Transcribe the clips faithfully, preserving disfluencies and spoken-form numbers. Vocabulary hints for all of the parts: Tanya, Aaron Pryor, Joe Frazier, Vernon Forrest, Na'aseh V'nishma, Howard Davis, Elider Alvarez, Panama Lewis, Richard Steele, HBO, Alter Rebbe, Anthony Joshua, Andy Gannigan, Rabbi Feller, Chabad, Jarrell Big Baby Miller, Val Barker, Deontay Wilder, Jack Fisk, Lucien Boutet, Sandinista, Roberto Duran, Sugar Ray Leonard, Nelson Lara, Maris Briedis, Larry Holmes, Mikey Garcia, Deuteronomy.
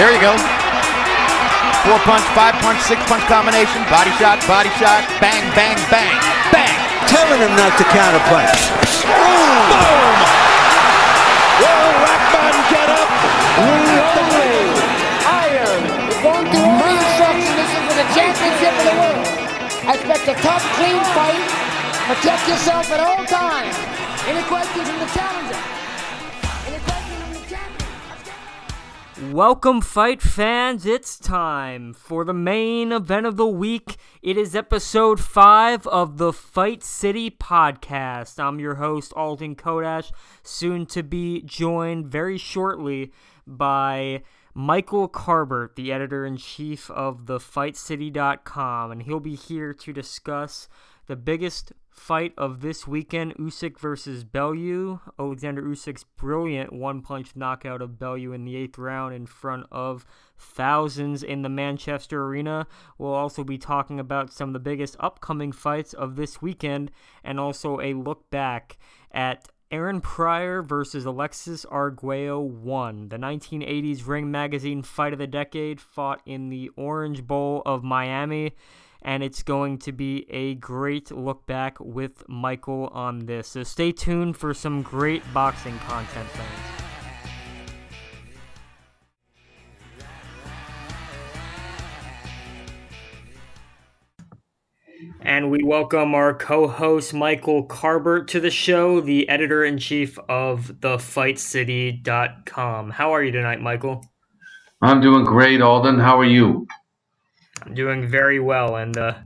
There you go. Four punch, five punch, six punch combination. Body shot, body shot. Bang, bang, bang, bang. Telling him not to counter punch. Boom. Boom. Will Rackman get up? Rolling. Iron. Going through all the instructions. This is for the championship of the world. I expect a tough, clean fight. Protect yourself at all times. Any questions from the challenger? Welcome, fight fans. It's time for the main event of the week. It is episode five of the Fight City podcast. I'm your host, Alden Kodash, soon to be joined very shortly by Michael Carbert, the editor-in-chief of the fight city dot com, and he'll be here to discuss the biggest fight of this weekend, Usyk versus Bellew. Oleksandr Usyk's brilliant one-punch knockout of Bellew in the eighth round in front of thousands in the Manchester Arena. We'll also be talking about some of the biggest upcoming fights of this weekend, and also a look back at Aaron Pryor versus Alexis Arguello one, the nineteen eighties Ring Magazine Fight of the Decade, fought in the Orange Bowl of Miami. And it's going to be a great look back with Michael on this. So stay tuned for some great boxing content, fans. And we welcome our co-host, Michael Carbert, to the show, the editor-in-chief of the fight city dot com. How are you tonight, Michael? I'm doing great, Alden. How are you? I'm doing very well, and uh,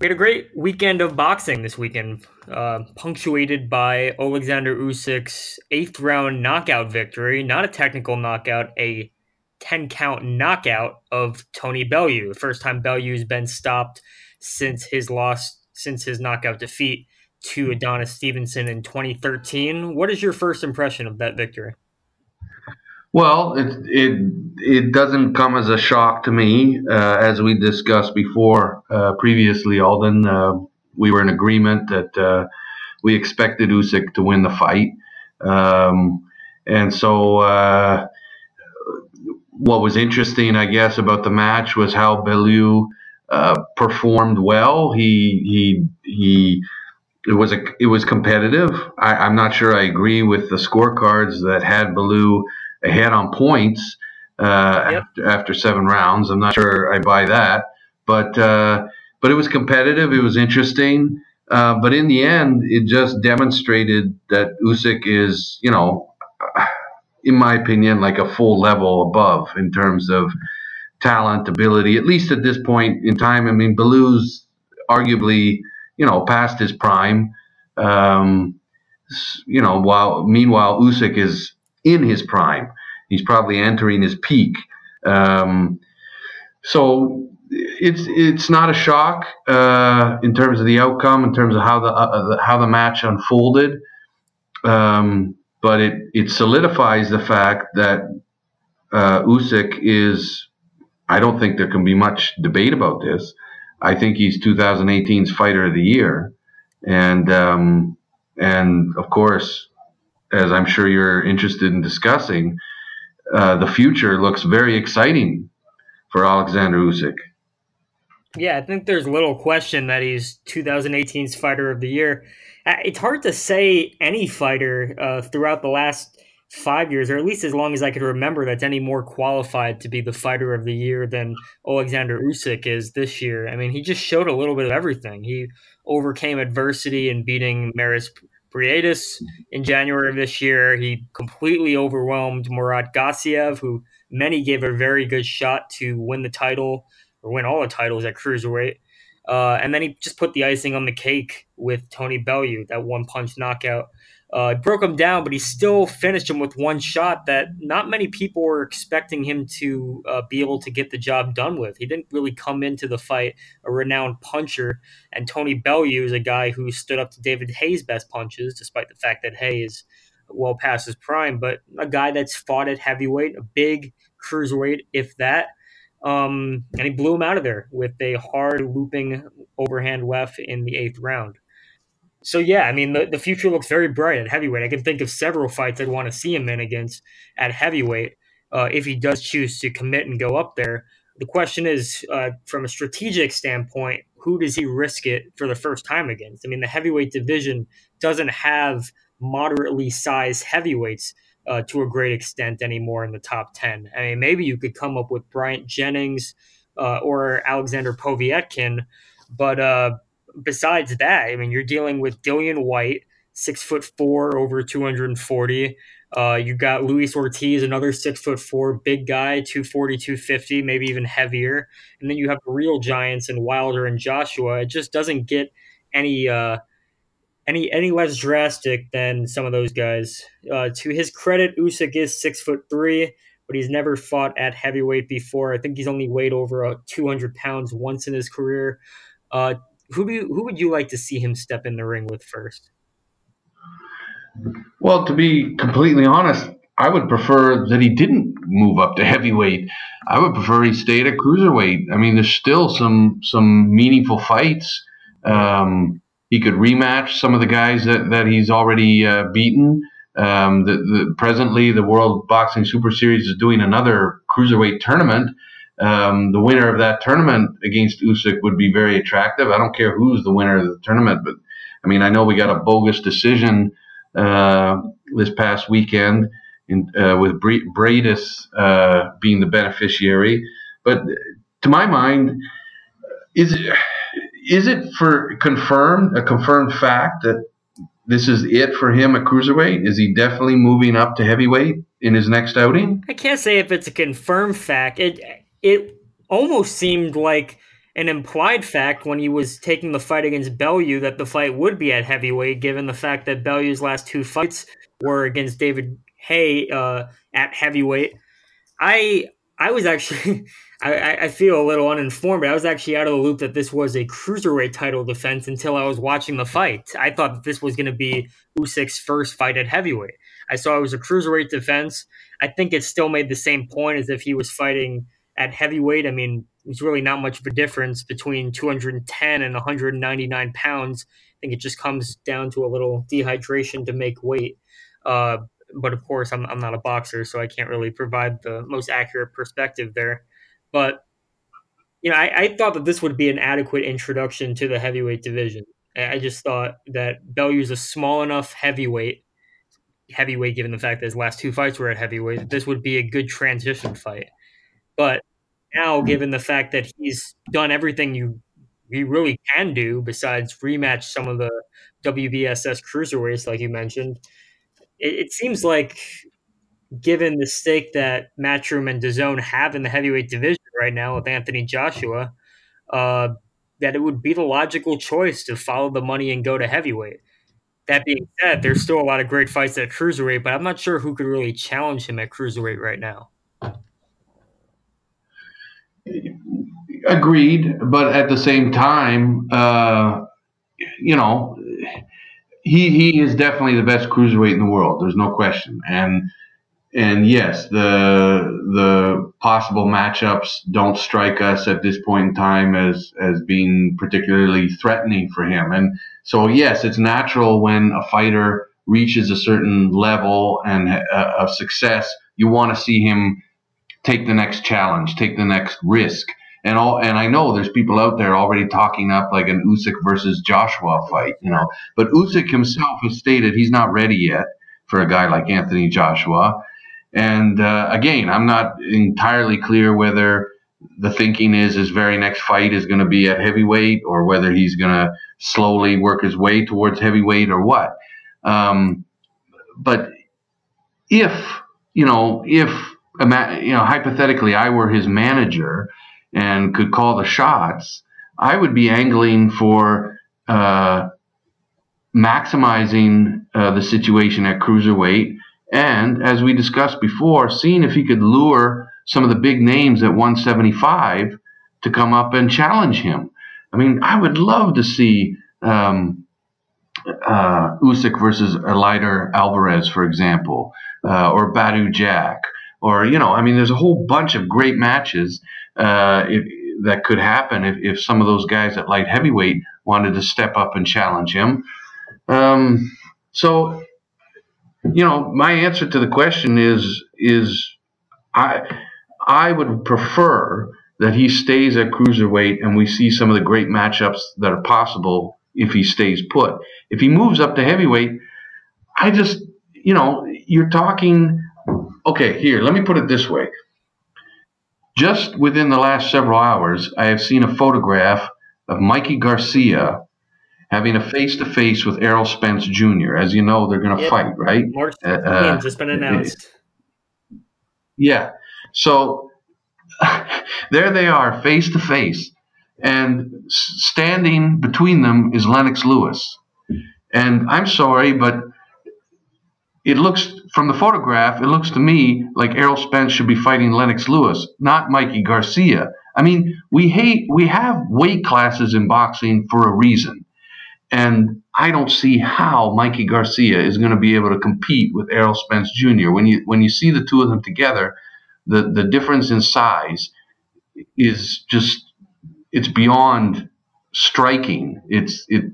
we had a great weekend of boxing this weekend, uh, punctuated by Oleksandr Usyk's eighth round knockout victory, not a technical knockout, a ten count knockout of Tony Bellew, the first time Bellew's been stopped since his loss, since his knockout defeat to Adonis Stevenson in twenty thirteen. What is your first impression of that victory? Well, it it it doesn't come as a shock to me, uh, as we discussed before uh, previously, Alden. Uh, we were in agreement that uh, we expected Usyk to win the fight, um, and so uh, what was interesting, I guess, about the match was how Bellew uh, performed well. He he he. It was a it was competitive. I, I'm not sure I agree with the scorecards that had Bellew ahead on points uh, yep. after, after seven rounds. I'm not sure I buy that, but uh, but it was competitive. It was interesting, uh, but in the end, it just demonstrated that Usyk is, you know, in my opinion, like a full level above in terms of talent, ability. At least at this point in time, I mean, Bellew's arguably, you know, past his prime. Um, you know, while meanwhile Usyk is in his prime. He's probably entering his peak. Um, so it's it's not a shock uh, in terms of the outcome, in terms of how the, uh, the how the match unfolded. Um, but it, it solidifies the fact that uh, Usyk is, I don't think there can be much debate about this. I think he's twenty eighteen's Fighter of the Year. And um, and of course, as I'm sure you're interested in discussing, uh, the future looks very exciting for Oleksandr Usyk. Yeah, I think there's little question that he's twenty eighteen's Fighter of the Year. It's hard to say any fighter uh, throughout the last five years, or at least as long as I can remember, that's any more qualified to be the Fighter of the Year than Oleksandr Usyk is this year. I mean, he just showed a little bit of everything. He overcame adversity in beating Maris Briedis in January of this year. He completely overwhelmed Murat Gassiev, who many gave a very good shot to win the title or win all the titles at cruiserweight. Uh, and then he just put the icing on the cake with Tony Bellew, that one-punch knockout. Uh, it broke him down, but he still finished him with one shot that not many people were expecting him to uh, be able to get the job done with. He didn't really come into the fight a renowned puncher, and Tony Bellew is a guy who stood up to David Hay's best punches, despite the fact that Hay is well past his prime, but a guy that's fought at heavyweight, a big cruiserweight, if that, um, and he blew him out of there with a hard looping overhand left in the eighth round. So, yeah, I mean, the, the future looks very bright at heavyweight. I can think of several fights I'd want to see him in against at heavyweight. uh, if he does choose to commit and go up there. The question is, uh, from a strategic standpoint, who does he risk it for the first time against? I mean, the heavyweight division doesn't have moderately sized heavyweights uh, to a great extent anymore in the top ten. I mean, maybe you could come up with Bryant Jennings uh, or Alexander Povetkin, but uh, besides that, I mean, you're dealing with Dillian White, six foot four, over two hundred forty. Uh, you got Luis Ortiz, another six foot four, big guy, two forty, two fifty, maybe even heavier. And then you have the real giants and Wilder and Joshua. It just doesn't get any uh, any any less drastic than some of those guys. Uh, to his credit, Usyk is six foot three, but he's never fought at heavyweight before. I think he's only weighed over uh, two hundred pounds once in his career. Uh, who do you, who would you like to see him step in the ring with first? Well, to be completely honest, I would prefer that he didn't move up to heavyweight. I would prefer he stayed at cruiserweight. I mean, there's still some some meaningful fights. Um, he could rematch some of the guys that, that he's already uh, beaten. Um, the, the, presently, the World Boxing Super Series is doing another cruiserweight tournament. Um, the winner of that tournament against Usyk would be very attractive. I don't care who's the winner of the tournament, but, I mean, I know we got a bogus decision Uh, this past weekend in, uh, with Bre- Briedis uh, being the beneficiary. But to my mind, is it, is it for confirmed a confirmed fact that this is it for him at cruiserweight? Is he definitely moving up to heavyweight in his next outing? I can't say if it's a confirmed fact. It it almost seemed like an implied fact when he was taking the fight against Bellew that the fight would be at heavyweight, given the fact that Bellew's last two fights were against David Haye uh, at heavyweight. I I was actually I, I feel a little uninformed. I was actually out of the loop that this was a cruiserweight title defense until I was watching the fight. I thought that this was going to be Usyk's first fight at heavyweight. I saw it was a cruiserweight defense. I think it still made the same point as if he was fighting at heavyweight. I mean, there's really not much of a difference between two hundred ten and one hundred ninety-nine pounds. I think it just comes down to a little dehydration to make weight. Uh, but of course, I'm I'm not a boxer, so I can't really provide the most accurate perspective there. But you know, I, I thought that this would be an adequate introduction to the heavyweight division. I just thought that Bellew's a small enough heavyweight, heavyweight given the fact that his last two fights were at heavyweight, that this would be a good transition fight. But now, given the fact that he's done everything you he really can do besides rematch some of the W B S S cruiserweights, like you mentioned, it, it seems like, given the stake that Matchroom and D A Z N have in the heavyweight division right now with Anthony Joshua, uh, that it would be the logical choice to follow the money and go to heavyweight. That being said, there's still a lot of great fights at cruiserweight, but I'm not sure who could really challenge him at cruiserweight right now. Agreed, but at the same time, uh, you know, he he is definitely the best cruiserweight in the world. There's no question, and and yes, the the possible matchups don't strike us at this point in time as as being particularly threatening for him. And so, yes, it's natural when a fighter reaches a certain level and uh, of success, you want to see him take the next challenge, take the next risk. And all, and I know there's people out there already talking up like an Usyk versus Joshua fight, you know. But Usyk himself has stated he's not ready yet for a guy like Anthony Joshua. And uh, again, I'm not entirely clear whether the thinking is his very next fight is going to be at heavyweight or whether he's going to slowly work his way towards heavyweight or what. Um, but if, you know, if, you know, hypothetically I were his manager and could call the shots, I would be angling for uh, maximizing uh, the situation at cruiserweight and, as we discussed before, seeing if he could lure some of the big names at one seventy-five to come up and challenge him. I mean, I would love to see um, uh, Usyk versus Elider Alvarez, for example, uh, or Badu Jack, or, you know, I mean, there's a whole bunch of great matches Uh, if, that could happen if, if some of those guys at light heavyweight wanted to step up and challenge him. Um, so, you know, my answer to the question is, is I I would prefer that he stays at cruiserweight and we see some of the great matchups that are possible if he stays put. If he moves up to heavyweight, I just, you know, you're talking, okay, here, let me put it this way. Just within the last several hours, I have seen a photograph of Mikey Garcia having a face-to-face with Errol Spence Junior As you know, they're going to yep. fight, right? March fifteenth uh, has been announced. It, yeah. So there they are, face-to-face. And standing between them is Lennox Lewis. And I'm sorry, but it looks, from the photograph, it looks to me like Errol Spence should be fighting Lennox Lewis, not Mikey Garcia. I mean, we hate, we have weight classes in boxing for a reason. And I don't see how Mikey Garcia is going to be able to compete with Errol Spence Junior When you when you see the two of them together, the, the difference in size is just, it's beyond striking. It's it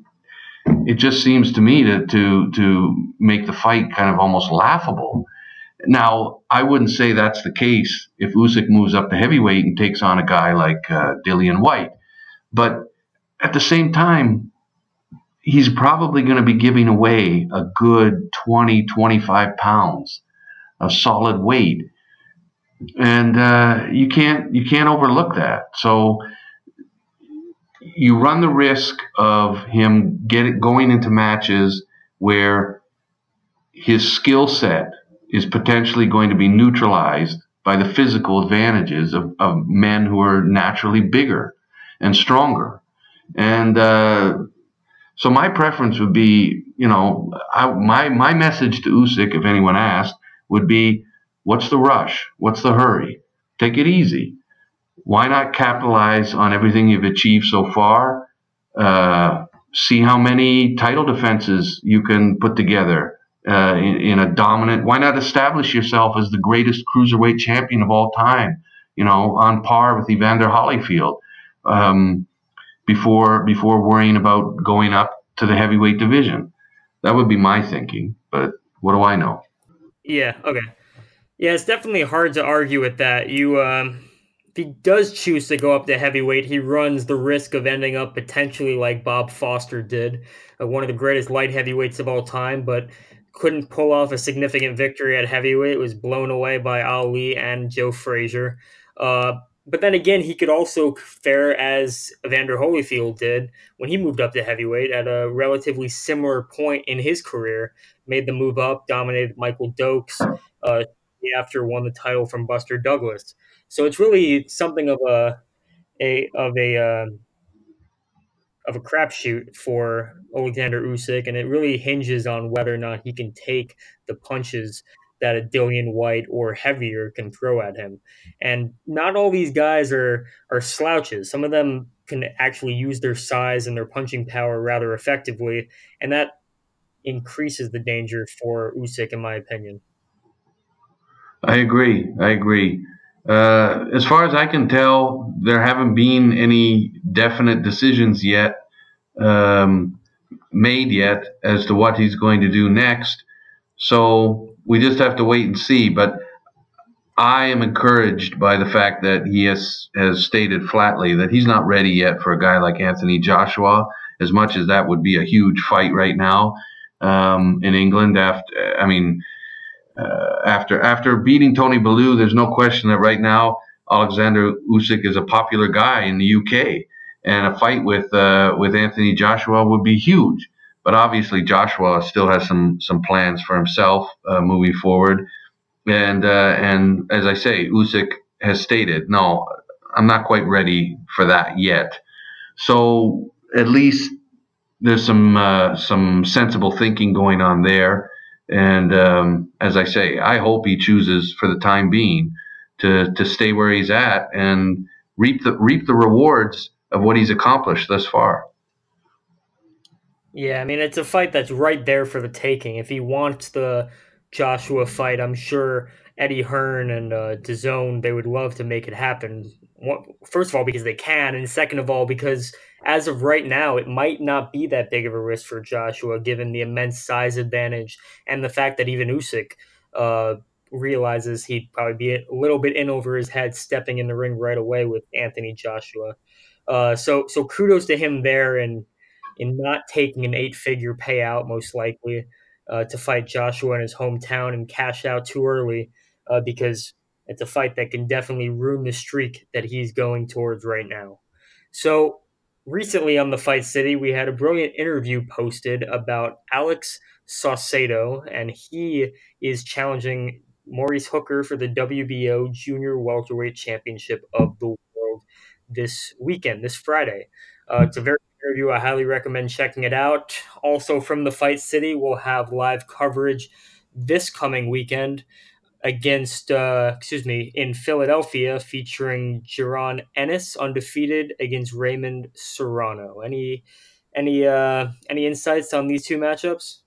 it just seems to me to to to make the fight kind of almost laughable. Now, I wouldn't say that's the case if Usyk moves up to heavyweight and takes on a guy like uh, Dillian White, but at the same time, he's probably going to be giving away a good twenty, twenty-five pounds of solid weight. And uh, you can't you can't overlook that. So you run the risk of him get it going into matches where his skill set is potentially going to be neutralized by the physical advantages of, of men who are naturally bigger and stronger. And uh, so my preference would be, you know, I, my, my message to Usyk, if anyone asked, would be, what's the rush? What's the hurry? Take it easy. Why not capitalize on everything you've achieved so far? Uh, see how many title defenses you can put together uh, in, in a dominant. Why not establish yourself as the greatest cruiserweight champion of all time, you know, on par with Evander Holyfield, um, before before worrying about going up to the heavyweight division? That would be my thinking, but what do I know? Yeah, okay. Yeah, it's definitely hard to argue with that. You... Um... If he does choose to go up to heavyweight, he runs the risk of ending up potentially like Bob Foster did, uh, one of the greatest light heavyweights of all time, but couldn't pull off a significant victory at heavyweight. It was blown away by Ali and Joe Frazier. Uh, but then again, he could also fare as Evander Holyfield did when he moved up to heavyweight at a relatively similar point in his career, made the move up, dominated Michael Dokes, uh, after won the title from Buster Douglas. So it's really something of a, a of a um, of a crapshoot for Oleksandr Usyk, and it really hinges on whether or not he can take the punches that a Dillian White or heavier can throw at him. And not all these guys are are slouches. Some of them can actually use their size and their punching power rather effectively, and that increases the danger for Usyk, in my opinion. I agree. I agree. Uh, as far as I can tell, there haven't been any definite decisions yet um, made yet as to what he's going to do next. So we just have to wait and see. But I am encouraged by the fact that he has, has stated flatly that he's not ready yet for a guy like Anthony Joshua, as much as that would be a huge fight right now um, in England. After, I mean... Uh, after after beating Tony Bellew, there's no question that right now Alexander Usyk is a popular guy in the U K, and a fight with uh, with Anthony Joshua would be huge. But obviously Joshua still has some some plans for himself uh, moving forward, and uh, and as I say, Usyk has stated, no, I'm not quite ready for that yet. So at least there's some uh, some sensible thinking going on there. And um, as I say, I hope he chooses for the time being to to stay where he's at and reap the reap the rewards of what he's accomplished thus far. Yeah, I mean, it's a fight that's right there for the taking. If he wants the Joshua fight, I'm sure Eddie Hearn and uh, D A Z N, they would love to make it happen. First of all, because they can, and second of all, because as of right now, it might not be that big of a risk for Joshua, given the immense size advantage and the fact that even Usyk uh, realizes he'd probably be a little bit in over his head stepping in the ring right away with Anthony Joshua. Uh, so so kudos to him there in, in not taking an eight-figure payout, most likely, uh, to fight Joshua in his hometown and cash out too early, uh, because it's a fight that can definitely ruin the streak that he's going towards right now. So recently on The Fight City, we had a brilliant interview posted about Alex Saucedo, and he is challenging Maurice Hooker for the W B O Junior Welterweight Championship of the World this weekend, this Friday. Uh, it's a very good interview. I highly recommend checking it out. Also from The Fight City, we'll have live coverage this coming weekend against, uh, excuse me, in Philadelphia, featuring Jaron Ennis, undefeated, against Raymond Serrano. Any, any, uh, any insights on these two matchups?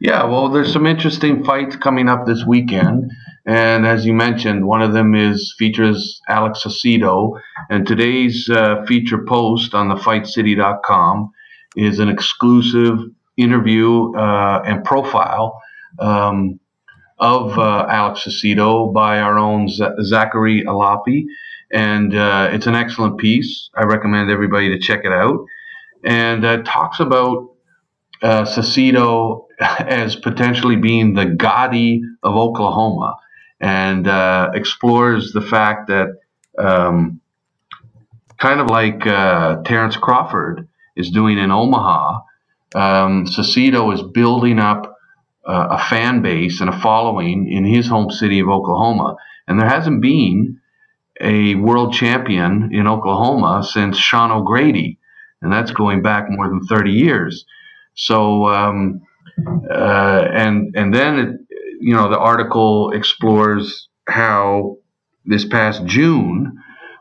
Yeah, well, there's some interesting fights coming up this weekend, and as you mentioned, one of them is features Alex Saucedo, and today's uh, feature post on the fight city dot com is an exclusive interview uh, and profile um, of uh, Alex Saucedo by our own Z- Zachary Alapi, and uh, it's an excellent piece. I recommend everybody to check it out, and uh, talks about uh, Saucedo as potentially being the Gotti of Oklahoma, and uh, explores the fact that um, kind of like uh, Terrence Crawford is doing in Omaha, um, Saucedo is building up uh, a fan base and a following in his home city of Oklahoma. And there hasn't been a world champion in Oklahoma since Sean O'Grady, and that's going back more than thirty years. So, um, Uh, and and then, it, you know, the article explores how this past June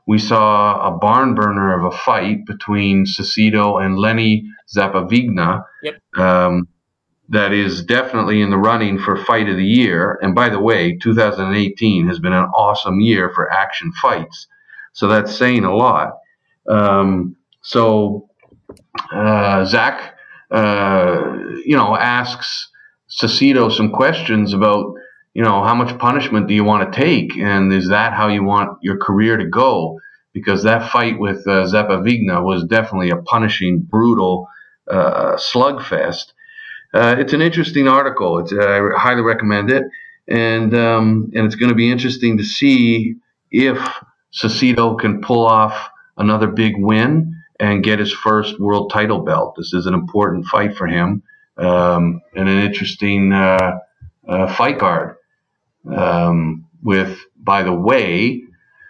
we saw a barn burner of a fight between Saucedo and Lenny Zappavigna. Yep. Um, that is definitely in the running for fight of the year. And by the way, two thousand eighteen has been an awesome year for action fights, so that's saying a lot. Um, so uh, Zach. Uh, you know, asks Saucedo some questions about, you know, how much punishment do you want to take? And is that how you want your career to go? Because that fight with uh, Zappavigna was definitely a punishing, brutal uh, slugfest. Uh, it's an interesting article. It's, uh, I highly recommend it. And, um, and it's going to be interesting to see if Saucedo can pull off another big win and get his first world title belt. This is an important fight for him, um, and an interesting uh, uh, fight card um, with, by the way,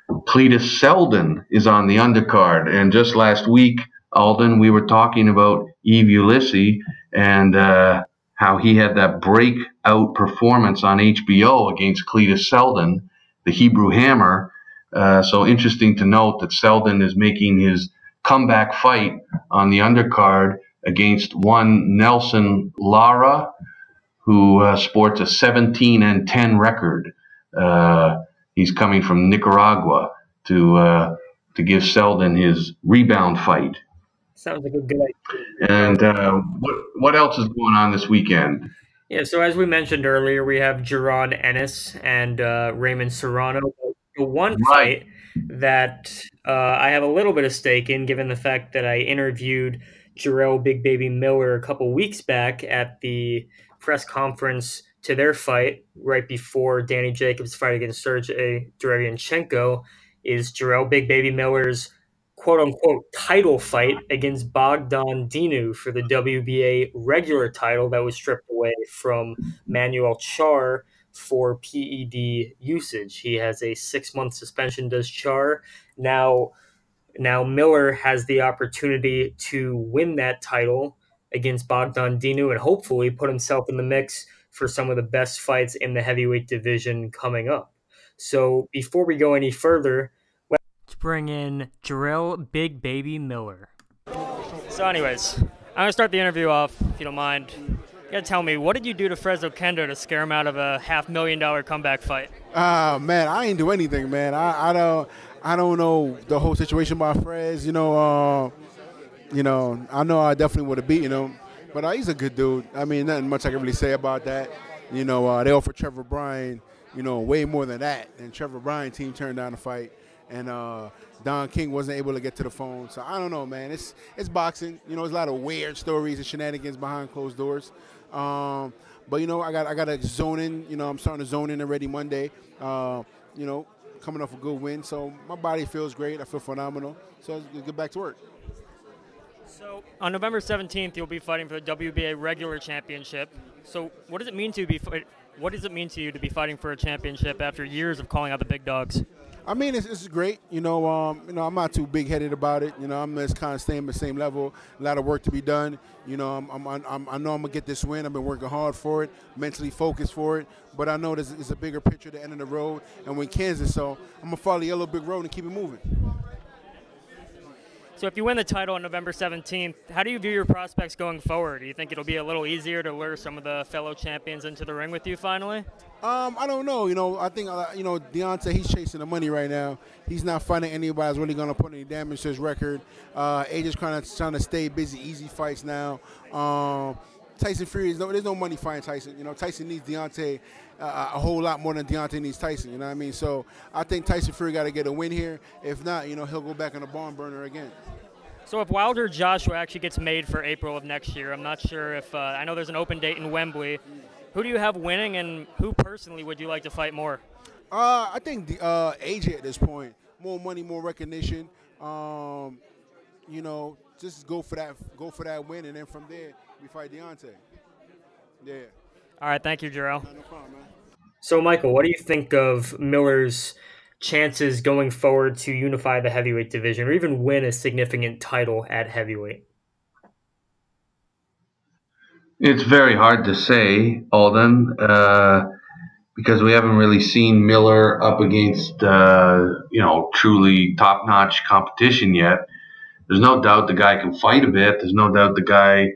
Cletus Selden is on the undercard. And just last week, Alden, we were talking about Eve Ulissi and uh, how he had that breakout performance on H B O against Cletus Selden, the Hebrew Hammer. Uh, so interesting to note that Selden is making his comeback fight on the undercard against one Nelson Lara, who uh, sports a seventeen and ten record. Uh, he's coming from Nicaragua to uh, to give Selden his rebound fight. Sounds like a good idea. And uh, what what else is going on this weekend? Yeah, so as we mentioned earlier, we have Jaron Ennis and uh, Raymond Serrano. The one fight that uh, I have a little bit of stake in, given the fact that I interviewed Jarrell Big Baby Miller a couple weeks back at the press conference to their fight right before Danny Jacobs' fight against Sergey Derevyanchenko, is Jarrell Big Baby Miller's quote-unquote title fight against Bogdan Dinu for the W B A regular title that was stripped away from Manuel Char for P E D usage. He has a six-month suspension, does Char. Now, now Miller has the opportunity to win that title against Bogdan Dinu and hopefully put himself in the mix for some of the best fights in the heavyweight division coming up. So before we go any further, let's bring in Jarrell Big Baby Miller. So anyways, I'm going to start the interview off, if you don't mind. You gotta tell me, what did you do to Fresno Kendo to scare him out of a half million dollar comeback fight? Ah, uh, man, I ain't do anything, man. I, I don't, I don't know the whole situation about Frez. You know, uh, you know, I know I definitely would have beaten him, but uh, he's a good dude. I mean, nothing much I can really say about that. You know, uh, they offered Trevor Bryan, you know, way more than that. And Trevor Bryan's team turned down the fight. And uh, Don King wasn't able to get to the phone. So I don't know, man. It's it's boxing. You know, there's a lot of weird stories and shenanigans behind closed doors. Um, but, you know, I got I got to zone in. You know, I'm starting to zone in already Monday. Uh, you know, coming off a good win. So my body feels great. I feel phenomenal. So I'll get back to work. So on November seventeenth, you'll be fighting for the W B A regular championship. So what does it mean to be what does it mean to you to be fighting for a championship after years of calling out the big dogs? I mean, it's, it's great. You know, um, you know, I'm not too big-headed about it. You know, I'm just kind of staying at the same level. A lot of work to be done. You know, I'm, I'm, I'm, I know I'm going to get this win. I've been working hard for it, mentally focused for it. But I know there's, there's a bigger picture at the end of the road. And we're in Kansas, so I'm going to follow the yellow brick road and keep it moving. So if you win the title on November seventeenth, how do you view your prospects going forward? Do you think it'll be a little easier to lure some of the fellow champions into the ring with you finally? Um, I don't know. You know, I think, uh, you know, Deontay, he's chasing the money right now. He's not finding anybody that's really going to put any damage to his record. Uh, A J's kind of trying to stay busy, easy fights now. Um, Tyson Fury, is no, there's no money fighting Tyson. You know, Tyson needs Deontay uh, a whole lot more than Deontay needs Tyson, you know what I mean? So I think Tyson Fury got to get a win here. If not, you know, he'll go back on the barn burner again. So if Wilder Joshua actually gets made for April of next year, I'm not sure if uh, – I know there's an open date in Wembley. Who do you have winning, and who personally would you like to fight more? Uh, I think the, uh, A J at this point. More money, more recognition. Um, you know, just go for that, go for that win, and then from there – we fight Deontay. Yeah. All right. Thank you, Jarrell. No, no problem, man. So, Michael, what do you think of Miller's chances going forward to unify the heavyweight division or even win a significant title at heavyweight? It's very hard to say, Alden, uh, because we haven't really seen Miller up against, uh, you know, truly top-notch competition yet. There's no doubt the guy can fight a bit. There's no doubt the guy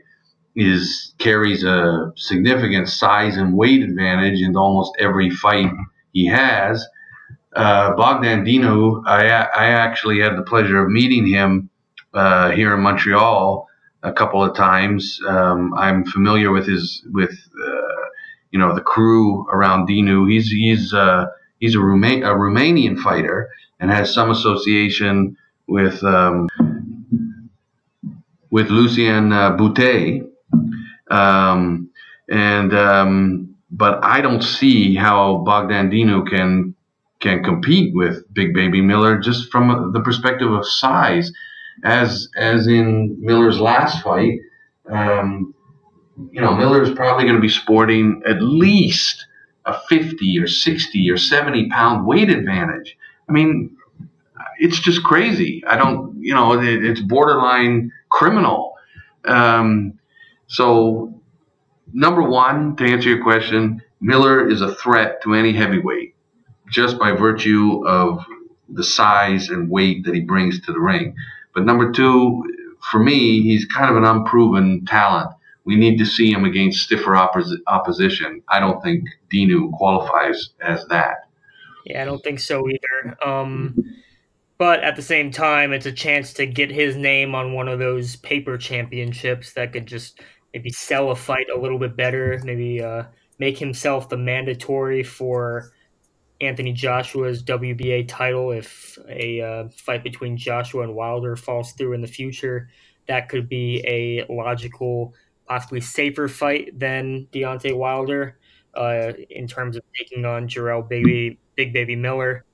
is carries a significant size and weight advantage in almost every fight he has. Uh, Bogdan Dinu, I, I actually had the pleasure of meeting him uh, here in Montreal a couple of times. Um, I'm familiar with his with uh, you know the crew around Dinu. He's he's uh, he's a Ruma a Romanian fighter and has some association with um, with Lucien uh, Boutet. Um, and, um, but I don't see how Bogdan Dinu can, can compete with Big Baby Miller just from the perspective of size. As, as in Miller's last fight, um, you know, Miller is probably going to be sporting at least a fifty or sixty or seventy pound weight advantage. I mean, it's just crazy. I don't, you know, it, it's borderline criminal. Um, So, number one, to answer your question, Miller is a threat to any heavyweight just by virtue of the size and weight that he brings to the ring. But number two, for me, he's kind of an unproven talent. We need to see him against stiffer oppos opposition. I don't think Dinu qualifies as that. Yeah, I don't think so either. Um, But at the same time, it's a chance to get his name on one of those paper championships that could just maybe sell a fight a little bit better, maybe uh, make himself the mandatory for Anthony Joshua's W B A title. If a uh, fight between Joshua and Wilder falls through in the future, that could be a logical, possibly safer fight than Deontay Wilder uh, in terms of taking on Jarrell Big Baby Miller.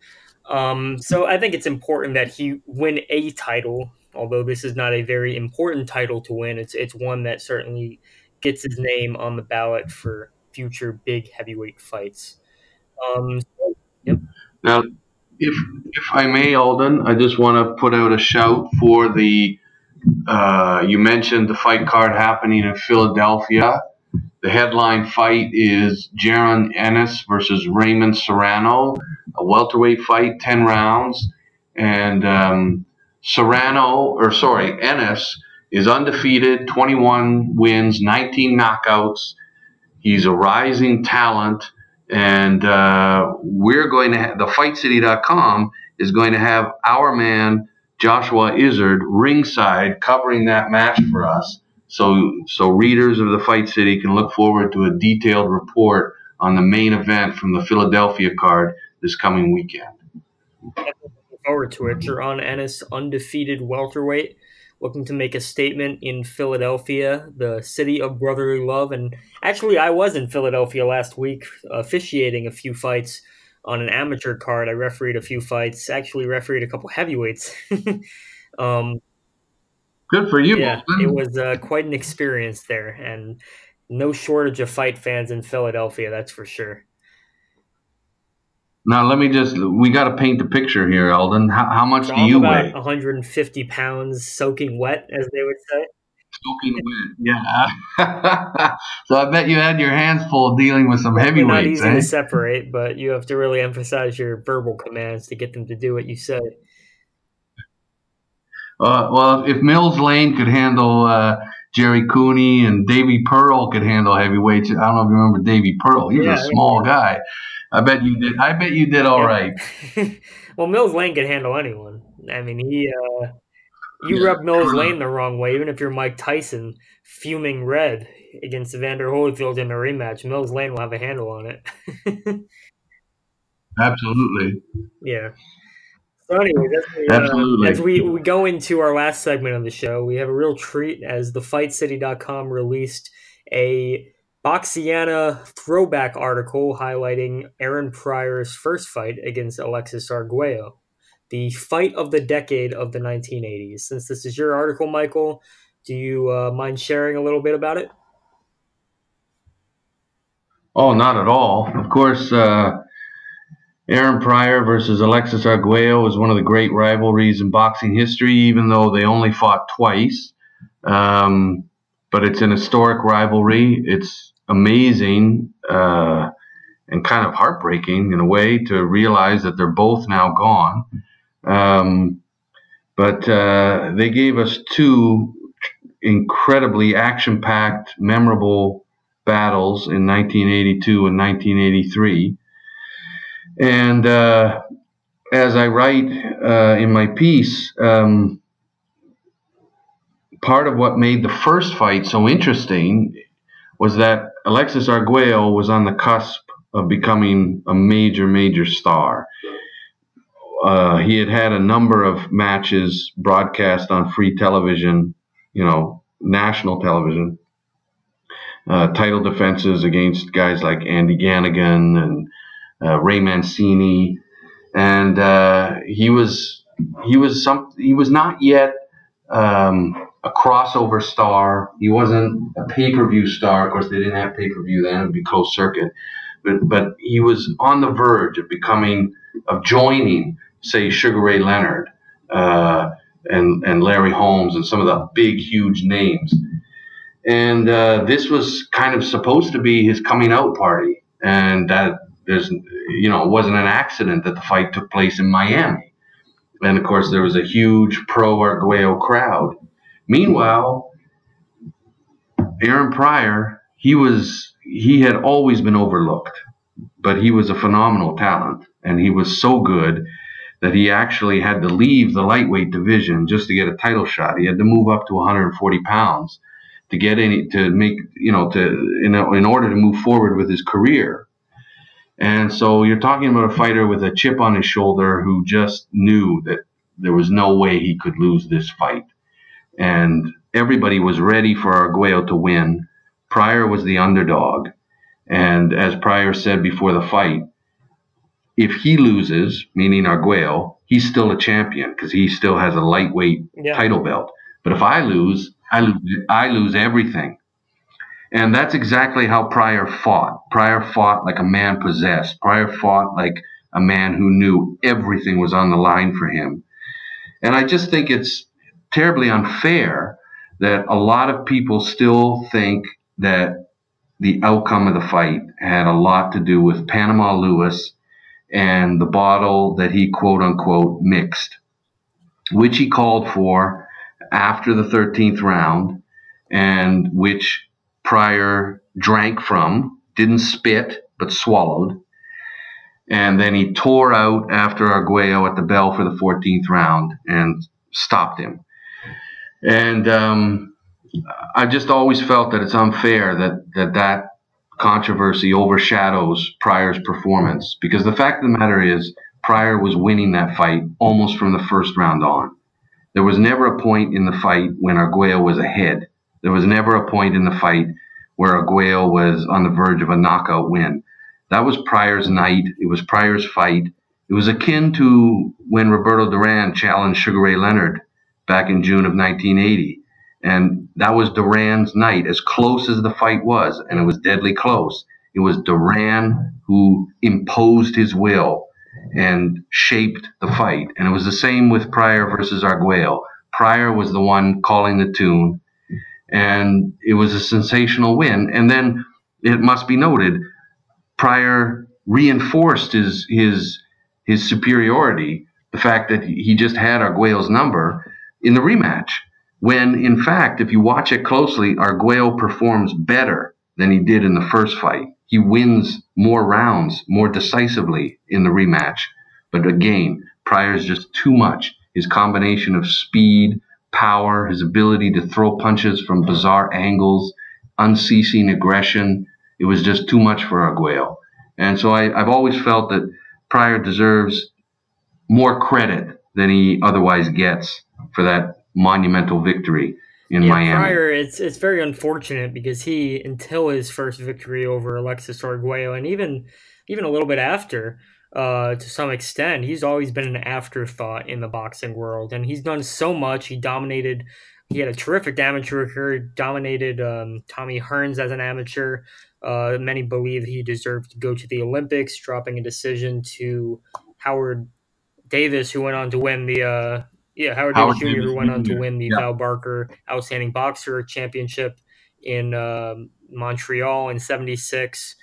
Um, so I think it's important that he win a title, although this is not a very important title to win. It's it's one that certainly gets his name on the ballot for future big heavyweight fights. Um, so, yep. Now, if if I may, Alden, I just want to put out a shout for the uh, you mentioned the fight card happening in Philadelphia. The headline fight is Jaron Ennis versus Raymond Serrano, a welterweight fight, ten rounds. And um, Serrano, or sorry, Ennis is undefeated, twenty-one wins, nineteen knockouts. He's a rising talent. And uh, we're going to have, the fight city dot com is going to have our man, Joshua Izzard, ringside, covering that match for us. So, so readers of the Fight City can look forward to a detailed report on the main event from the Philadelphia card this coming weekend. Looking forward to it. Jaron Ennis, undefeated welterweight, looking to make a statement in Philadelphia, the city of brotherly love. And actually, I was in Philadelphia last week officiating a few fights on an amateur card. I refereed a few fights, actually refereed a couple heavyweights. um, Good for you. Yeah, Boston. It was uh, quite an experience there, and no shortage of fight fans in Philadelphia, that's for sure. Now, let me just – we got to paint the picture here, Alden. How, how much do you weigh? About one hundred fifty pounds, soaking wet, as they would say. Soaking wet, yeah. So I bet you had your hands full dealing with some heavyweights. Not easy eh? to separate, but you have to really emphasize your verbal commands to get them to do what you say. Uh, well, if Mills Lane could handle uh, Jerry Cooney and Davey Pearl could handle heavyweights, I don't know if you remember Davey Pearl. He was yeah, a small yeah. guy. I bet you did. I bet you did all yeah. right. Well, Mills Lane can handle anyone. I mean, he. Uh, you yeah, rub Mills Lane the wrong way, even if you're Mike Tyson, fuming red against Evander Holyfield in a rematch. Mills Lane will have a handle on it. Absolutely. Yeah. So, anyways, as, uh, as we, we go into our last segment of the show, we have a real treat as the fight city dot com released a Boxiana throwback article highlighting Aaron Pryor's first fight against Alexis Arguello, the fight of the decade of the nineteen eighties. Since this is your article, Michael, do you uh, mind sharing a little bit about it? Oh, not at all. Of course, uh, Aaron Pryor versus Alexis Arguello is one of the great rivalries in boxing history, even though they only fought twice. Um, but it's an historic rivalry. It's amazing uh, and kind of heartbreaking in a way to realize that they're both now gone. Um, but uh, they gave us two incredibly action-packed, memorable battles in nineteen eighty-two and nineteen eighty-three. And uh, as I write uh, in my piece, um, part of what made the first fight so interesting was that Alexis Arguello was on the cusp of becoming a major, major star. Uh, he had had a number of matches broadcast on free television, you know, national television, uh, title defenses against guys like Andy Gannigan and uh, Ray Mancini. And uh, he was he was some he was not yet um, a crossover star. He wasn't a pay-per-view star. Of course, they didn't have pay-per-view then. It would be closed circuit. But, but he was on the verge of becoming, of joining, say, Sugar Ray Leonard uh, and, and Larry Holmes and some of the big, huge names. And uh, this was kind of supposed to be his coming-out party. And that there's, you know, it wasn't an accident that the fight took place in Miami. And, of course, there was a huge pro-Arguello crowd. Meanwhile, Aaron Pryor, he was he had always been overlooked, but he was a phenomenal talent, and he was so good that he actually had to leave the lightweight division just to get a title shot. He had to move up to one hundred forty pounds to get any to make you know to in in order to move forward with his career. And so you're talking about a fighter with a chip on his shoulder who just knew that there was no way he could lose this fight. And everybody was ready for Arguello to win. Pryor was the underdog. And as Pryor said before the fight, if he loses, meaning Arguello, he's still a champion because he still has a lightweight yeah. title belt. But if I lose, I lose, I lose everything. And that's exactly how Pryor fought. Pryor fought like a man possessed. Pryor fought like a man who knew everything was on the line for him. And I just think it's terribly unfair that a lot of people still think that the outcome of the fight had a lot to do with Panama Lewis and the bottle that he quote unquote mixed, which he called for after the thirteenth round and which Pryor drank from, didn't spit, but swallowed. And then he tore out after Arguello at the bell for the fourteenth round and stopped him. And um, I just always felt that it's unfair that, that that controversy overshadows Pryor's performance, because the fact of the matter is Pryor was winning that fight almost from the first round on. There was never a point in the fight when Arguello was ahead. There was never a point in the fight where Arguello was on the verge of a knockout win. That was Pryor's night. It was Pryor's fight. It was akin to when Roberto Duran challenged Sugar Ray Leonard back in June of nineteen eighty. And that was Duran's night, as close as the fight was, and it was deadly close. It was Duran who imposed his will and shaped the fight. And it was the same with Pryor versus Arguello. Pryor was the one calling the tune, and it was a sensational win. And then it must be noted, Pryor reinforced his his his superiority, the fact that he just had Arguello's number in the rematch, when in fact, if you watch it closely, Arguello performs better than he did in the first fight. He wins more rounds, more decisively in the rematch. But again, Pryor's just too much. His combination of speed, power, his ability to throw punches from bizarre angles, unceasing aggression, it was just too much for Arguello. And so I, I've always felt that Pryor deserves more credit than he otherwise gets for that monumental victory in yeah, Miami. Pryor, it's it's very unfortunate, because he, until his first victory over Alexis Arguello, and even even a little bit after, uh, to some extent, he's always been an afterthought in the boxing world. And he's done so much. He dominated. He had a terrific amateur career. Dominated um, Tommy Hearns as an amateur. Uh, many believe he deserved to go to the Olympics, dropping a decision to Howard Davis, who went on to win the uh, yeah Howard, Howard Davis Junior, who went on to win the yeah. Val Barker Outstanding Boxer Championship in um, Montreal in seventy-six.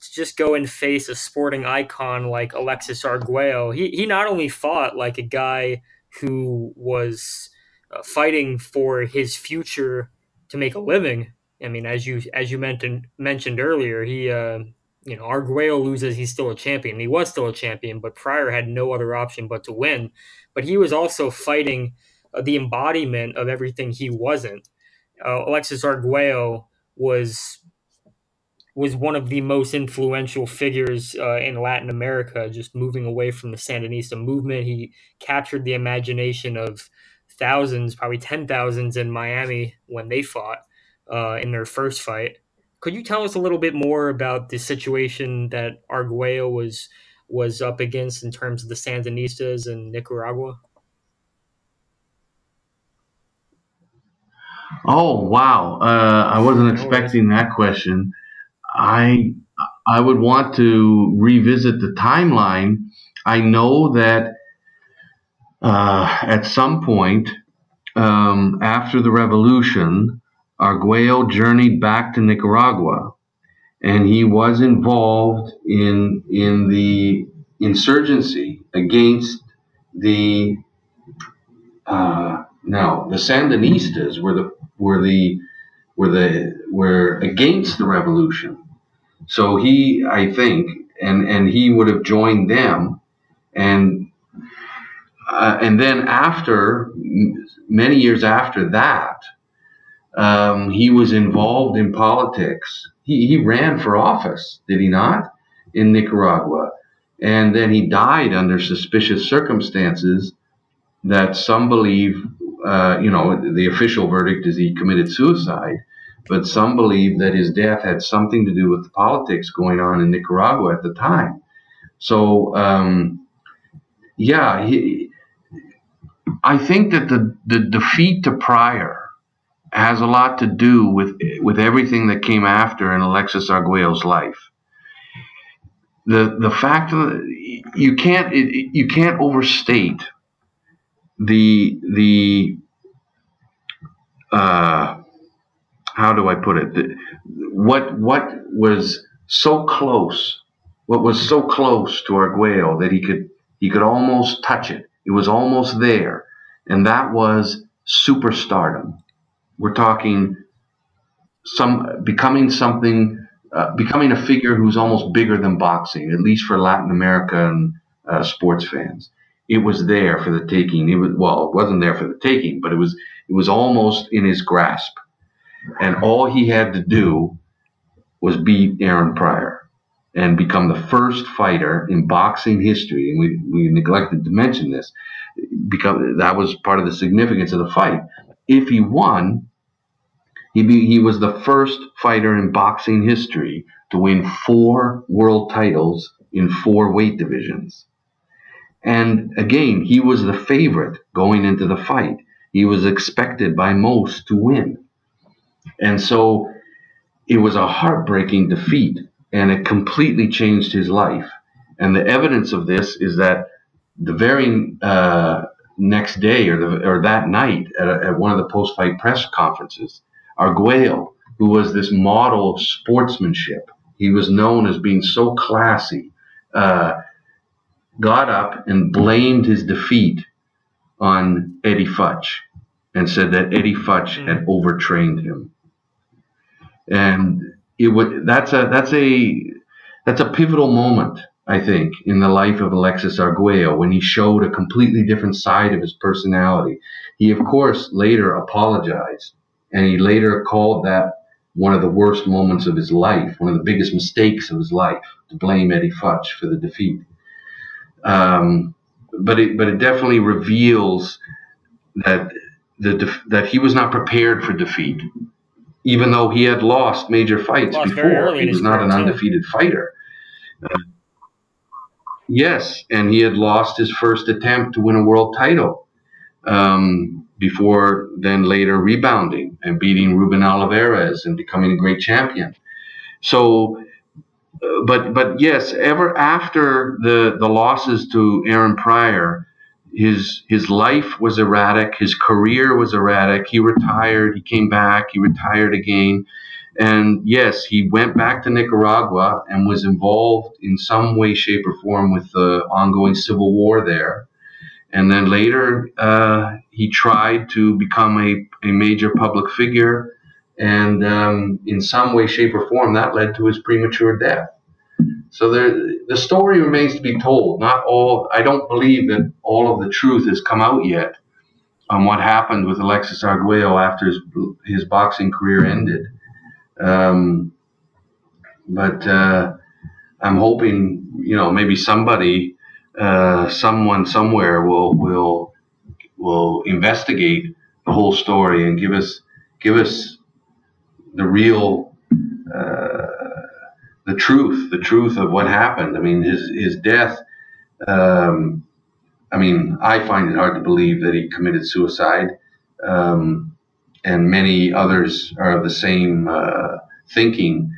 To just go and face a sporting icon like Alexis Arguello, he he not only fought like a guy who was uh, fighting for his future to make a living. I mean, as you as you mentioned mentioned earlier, he uh, you know Arguello loses, he's still a champion. He was still a champion, but Pryor had no other option but to win. But he was also fighting uh, the embodiment of everything he wasn't. Uh, Alexis Arguello was was one of the most influential figures uh, in Latin America, just moving away from the Sandinista movement. He captured the imagination of thousands, probably ten thousands, in Miami when they fought. Uh, in their first fight. Could you tell us a little bit more about the situation that Arguello was was up against in terms of the Sandinistas in Nicaragua? Oh, wow. Uh, I wasn't expecting that question. I I would want to revisit the timeline. I know that uh, at some point um, after the revolution, Arguello journeyed back to Nicaragua, and he was involved in in the insurgency against the uh, no the Sandinistas were the were the were the were against the revolution. So he, I think, and and he would have joined them, and uh, and then after many years after that. Um, he was involved in politics. He, he ran for office, did he not, in Nicaragua? And then he died under suspicious circumstances that some believe, uh, you know, the official verdict is he committed suicide, but some believe that his death had something to do with the politics going on in Nicaragua at the time. So, um, yeah, he, I think that the, the defeat to Pryor has a lot to do with with everything that came after in Alexis Arguello's life. The the fact that you can't it, you can't overstate the the uh, how do I put it the, what what was so close what was so close to Arguello that he could he could almost touch it. It was almost there, and that was superstardom. We're talking some becoming something, uh, becoming a figure who's almost bigger than boxing, at least for Latin American uh, sports fans. It was there for the taking. It was well, it wasn't there for the taking, but it was it was almost in his grasp, and all he had to do was beat Aaron Pryor and become the first fighter in boxing history, and we, we neglected to mention this, because that was part of the significance of the fight. If he won, he, be, he was the first fighter in boxing history to win four world titles in four weight divisions. And again, he was the favorite going into the fight. He was expected by most to win. And so it was a heartbreaking defeat, and it completely changed his life. And the evidence of this is that the very uh, next day or, the, or that night at, a, at one of the post-fight press conferences, Arguello, who was this model of sportsmanship, he was known as being so classy, uh, got up and blamed his defeat on Eddie Futch and said that Eddie Futch mm. had overtrained him. And it would that's a that's a that's a pivotal moment, I think, in the life of Alexis Arguello, when he showed a completely different side of his personality. He, of course, later apologized, and he later called that one of the worst moments of his life, one of the biggest mistakes of his life, to blame Eddie Futch for the defeat. Um, but it but it definitely reveals that the that he was not prepared for defeat, even though he had lost major fights lost before. He was not an undefeated too. fighter. Uh, yes, and he had lost his first attempt to win a world title um, before then later rebounding and beating Ruben Alvarez and becoming a great champion. So. But but yes, ever after the, the losses to Aaron Pryor, his his life was erratic. His career was erratic. He retired. He came back. He retired again. And yes, he went back to Nicaragua and was involved in some way, shape, or form with the ongoing civil war there. And then later, uh, he tried to become a, a major public figure. And um, in some way, shape, or form, that led to his premature death. So there, the story remains to be told. Not all, I don't believe that all of the truth has come out yet on what happened with Alexis Arguello after his, his boxing career ended. Um, but uh, I'm hoping, you know, maybe somebody, uh, someone somewhere will, will, will investigate the whole story and give us, give us, the real, uh, the truth, the truth of what happened. I mean, his, his death, um, I mean, I find it hard to believe that he committed suicide. Um, and many others are of the same uh, thinking.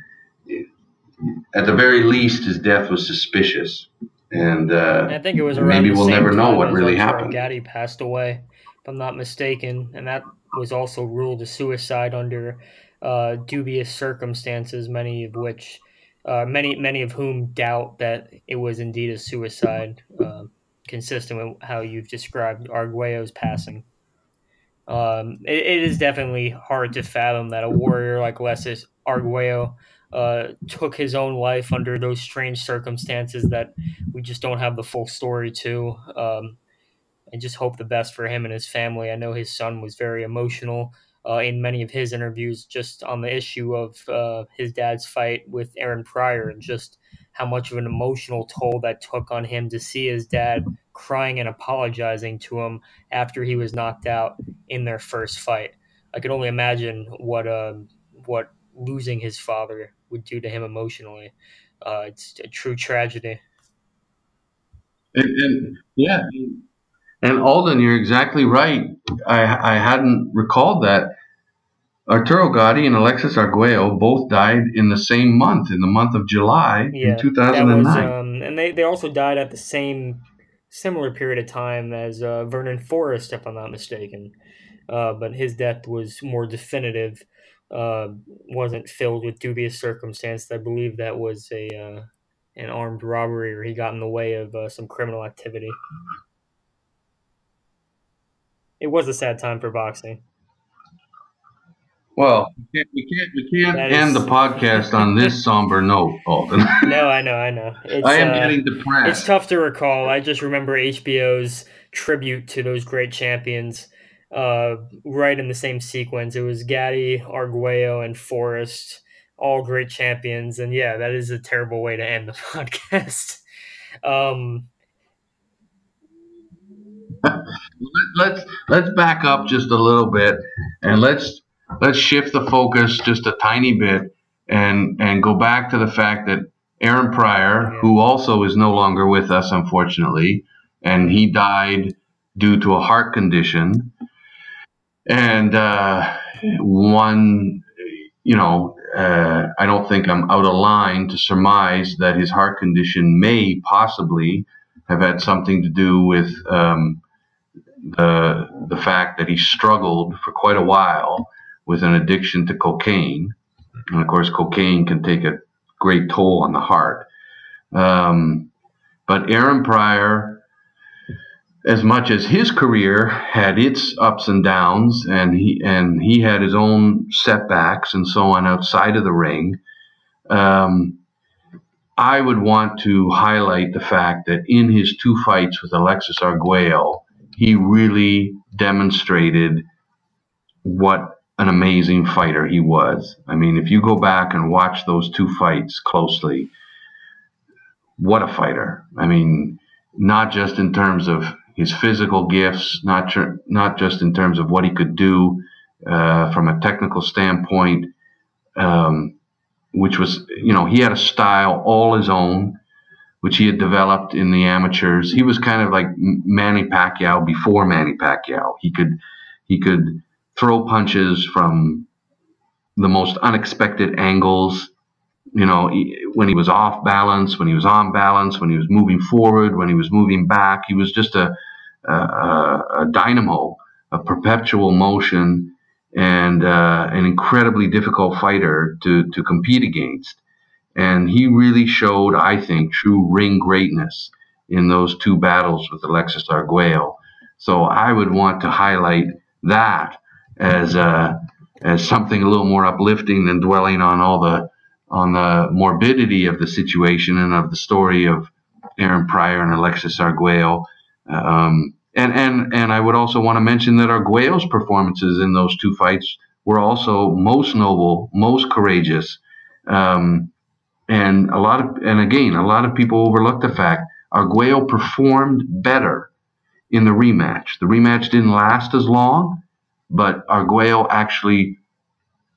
At the very least, his death was suspicious. And, uh, and I think it was around maybe we'll never know what really happened. Gatti passed away, if I'm not mistaken. And that was also ruled a suicide under Uh, dubious circumstances, many of which, uh, many many of whom doubt that it was indeed a suicide, uh, consistent with how you've described Arguello's passing. Um, it, it is definitely hard to fathom that a warrior like Alexis Arguello uh, took his own life under those strange circumstances that we just don't have the full story to. Um, I just hope the best for him and his family. I know his son was very emotional Uh, in many of his interviews, just on the issue of uh, his dad's fight with Aaron Pryor and just how much of an emotional toll that took on him to see his dad crying and apologizing to him after he was knocked out in their first fight. I could only imagine what uh, what losing his father would do to him emotionally. Uh, it's a true tragedy. And, and yeah. And Alden, you're exactly right. I, I hadn't recalled that. Arturo Gatti and Alexis Arguello both died in the same month, in the month of July yeah, in two thousand nine. That was, um, and they, they also died at the same similar period of time as uh, Vernon Forrest, if I'm not mistaken. Uh, but his death was more definitive, uh, wasn't filled with dubious circumstance. I believe that was a uh, an armed robbery, or he got in the way of uh, some criminal activity. It was a sad time for boxing. Well, we can't, we can't, we can't end is... the podcast on this somber note, Alden. No, I know, I know. It's, I am uh, getting depressed. It's tough to recall. I just remember H B O's tribute to those great champions uh, right in the same sequence. It was Gatti, Arguello, and Forrest all great champions. And yeah, that is a terrible way to end the podcast. um, let's let's back up just a little bit, and let's let's shift the focus just a tiny bit, and and go back to the fact that Aaron Pryor, who also is no longer with us, unfortunately, and he died due to a heart condition, and uh, one, you know, uh, I don't think I'm out of line to surmise that his heart condition may possibly have had something to do with um, the the fact that he struggled for quite a while with an addiction to cocaine, and of course, cocaine can take a great toll on the heart. Um, but Aaron Pryor, as much as his career had its ups and downs, and he and he had his own setbacks and so on outside of the ring, um, I would want to highlight the fact that in his two fights with Alexis Arguello, he really demonstrated what an amazing fighter he was. I mean, if you go back and watch those two fights closely, what a fighter. I mean, not just in terms of his physical gifts, not, tr- not just in terms of what he could do uh, from a technical standpoint, um, which was, you know, he had a style all his own, which he had developed in the amateurs. He was kind of like Manny Pacquiao before Manny Pacquiao. He could, he could, throw punches from the most unexpected angles, you know, when he was off balance, when he was on balance, when he was moving forward, when he was moving back. He was just a, a, a dynamo, a perpetual motion, and uh, an incredibly difficult fighter to, to compete against. And he really showed, I think, true ring greatness in those two battles with Alexis Arguello. So I would want to highlight that as uh, as something a little more uplifting than dwelling on all the on the morbidity of the situation and of the story of Aaron Pryor and Alexis Arguello. Um, and, and, and I would also want to mention that Arguello's performances in those two fights were also most noble, most courageous. Um, and a lot of, and again, a lot of people overlook the fact Arguello performed better in the rematch. The rematch didn't last as long, but Arguello actually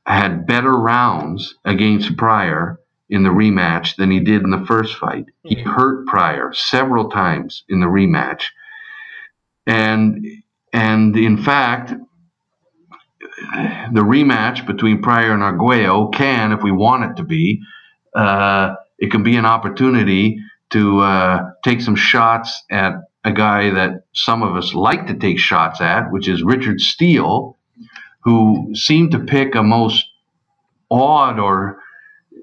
had better rounds against Pryor in the rematch than he did in the first fight. He hurt Pryor several times in the rematch. And and in fact, the rematch between Pryor and Arguello can, if we want it to be, uh, it can be an opportunity to uh, take some shots at a guy that some of us like to take shots at, which is Richard Steele, who seemed to pick a most odd or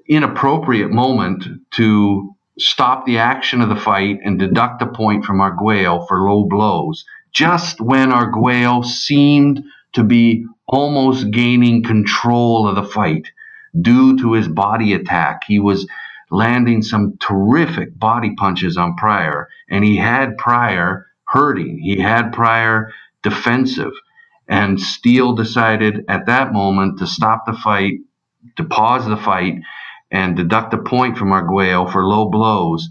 inappropriate moment to stop the action of the fight and deduct a point from Arguello for low blows, just when Arguello seemed to be almost gaining control of the fight due to his body attack. He was landing some terrific body punches on Pryor, and he had Pryor hurting. He had Pryor defensive, and Steele decided at that moment to stop the fight, to pause the fight, and deduct a point from Arguello for low blows,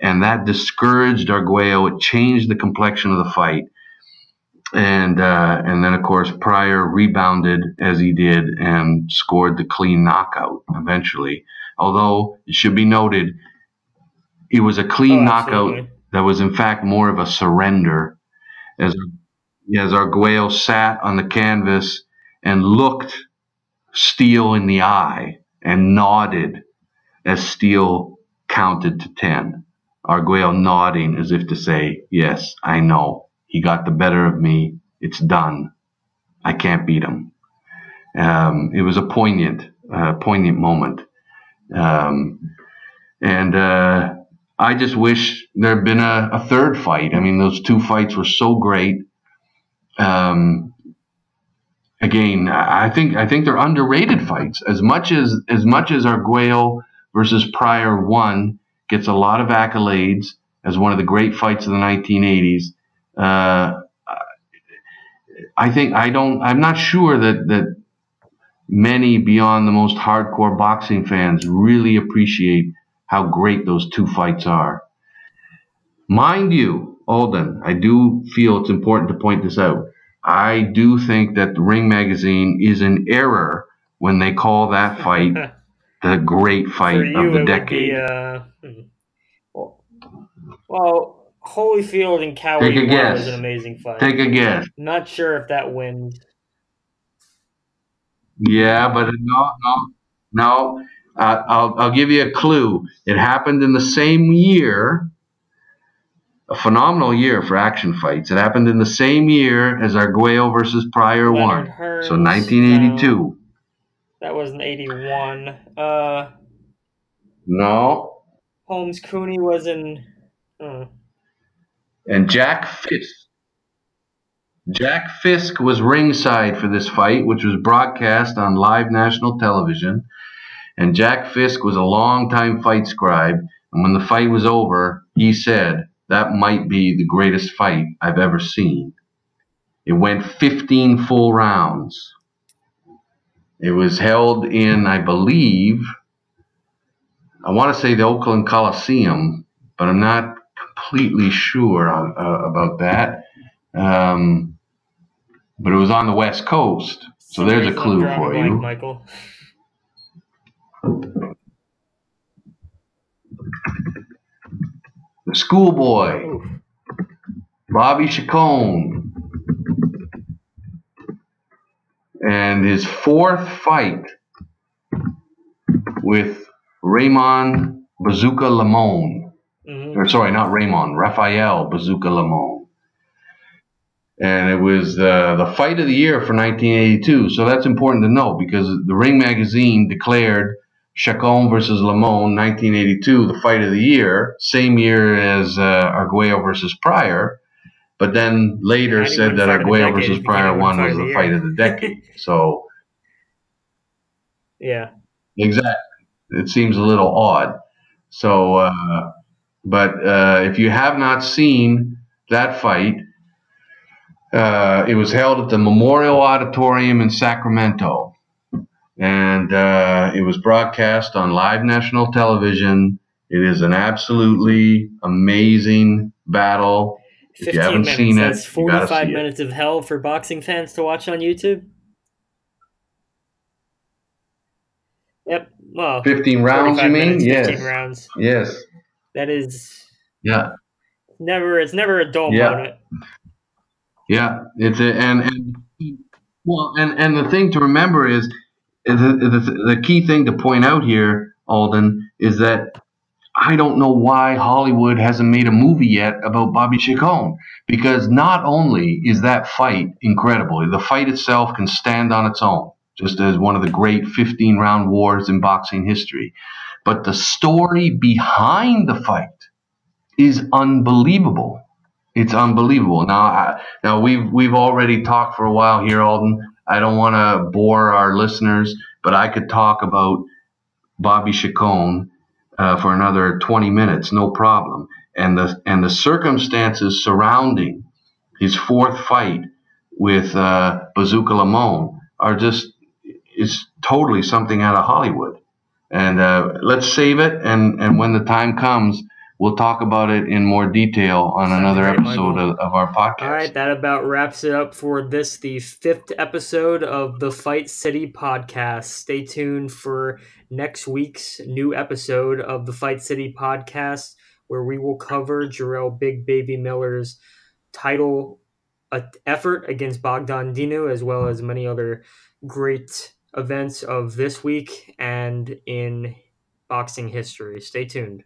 and that discouraged Arguello. It changed the complexion of the fight, and uh, and then, of course, Pryor rebounded as he did and scored the clean knockout eventually. Although it should be noted, it was a clean oh, knockout that was, in fact, more of a surrender as, as Arguello sat on the canvas and looked Steele in the eye and nodded as Steele counted to ten. Arguello nodding as if to say, yes, I know. He got the better of me. It's done. I can't beat him. Um, it was a poignant, uh, poignant moment. Um, and, uh, I just wish there had been a, a third fight. I mean, those two fights were so great. Um, again, I think, I think they're underrated fights as much as, as much as Arguello versus Pryor one gets a lot of accolades as one of the great fights of the nineteen eighties. Uh, I think, I don't, I'm not sure that, that, many beyond the most hardcore boxing fans really appreciate how great those two fights are. Mind you, Alden, I do feel it's important to point this out. I do think that the Ring Magazine is in error when they call that fight the great fight you, of the decade. Be, uh, well, well, Holyfield and Cowley was an amazing fight. Take a guess. I'm not sure if that wins. Yeah, but no, no, no. Uh, I'll, I'll give you a clue. It happened in the same year, a phenomenal year for action fights. It happened in the same year as Arguello versus Pryor won. So nineteen eighty-two. Um, that was in eighty-one. Uh, no. Holmes Cooney was in... Uh, and Jack Fisk. Jack Fisk was ringside for this fight, which was broadcast on live national television. And Jack Fisk was a longtime fight scribe. And when the fight was over, he said, that might be the greatest fight I've ever seen. It went fifteen full rounds. It was held in, I believe, I want to say the Oakland Coliseum, but I'm not completely sure uh, about that. Um, but it was on the West Coast, so there's a clue for you. Michael. The Schoolboy, Bobby Chacon, and his fourth fight with Raymond Bazooka Limon. Mm-hmm. Or sorry, not Raymond, Rafael Bazooka Limon. And it was uh, the fight of the year for nineteen eighty-two. So that's important to know because the Ring Magazine declared Chacon versus Limon, nineteen eighty-two, the fight of the year, same year as uh, Arguello versus Pryor, but then later said that Arguello versus Pryor won was the fight of the decade. So, yeah, exactly. It seems a little odd. So, uh, but uh, if you have not seen that fight, uh, it was held at the Memorial Auditorium in Sacramento. And uh, it was broadcast on live national television. It is an absolutely amazing battle. If you haven't minutes, seen it, forty-five minutes it. of hell for boxing fans to watch on YouTube. Yep. Well, fifteen rounds, you mean? Minutes, yes. fifteen rounds. Yes. That is. Yeah. Never. It's never a dull yeah. moment. Yeah. It's a, and and well, and and the thing to remember is. The, the, the key thing to point out here, Alden, is that I don't know why Hollywood hasn't made a movie yet about Bobby Chacon, because not only is that fight incredible, the fight itself can stand on its own, just as one of the great fifteen-round wars in boxing history, but the story behind the fight is unbelievable. It's unbelievable. Now, I, now we've we've already talked for a while here, Alden. I don't want to bore our listeners, but I could talk about Bobby Chacon uh, for another twenty minutes, no problem. And the and the circumstances surrounding his fourth fight with uh, Bazooka Limon are just it's totally something out of Hollywood. And uh, let's save it, and, and when the time comes, we'll talk about it in more detail on another episode of, of our podcast. All right, that about wraps it up for this, the fifth episode of the Fight City podcast. Stay tuned for next week's new episode of the Fight City podcast, where we will cover Jarrell Big Baby Miller's title effort against Bogdan Dinu, as well as many other great events of this week and in boxing history. Stay tuned.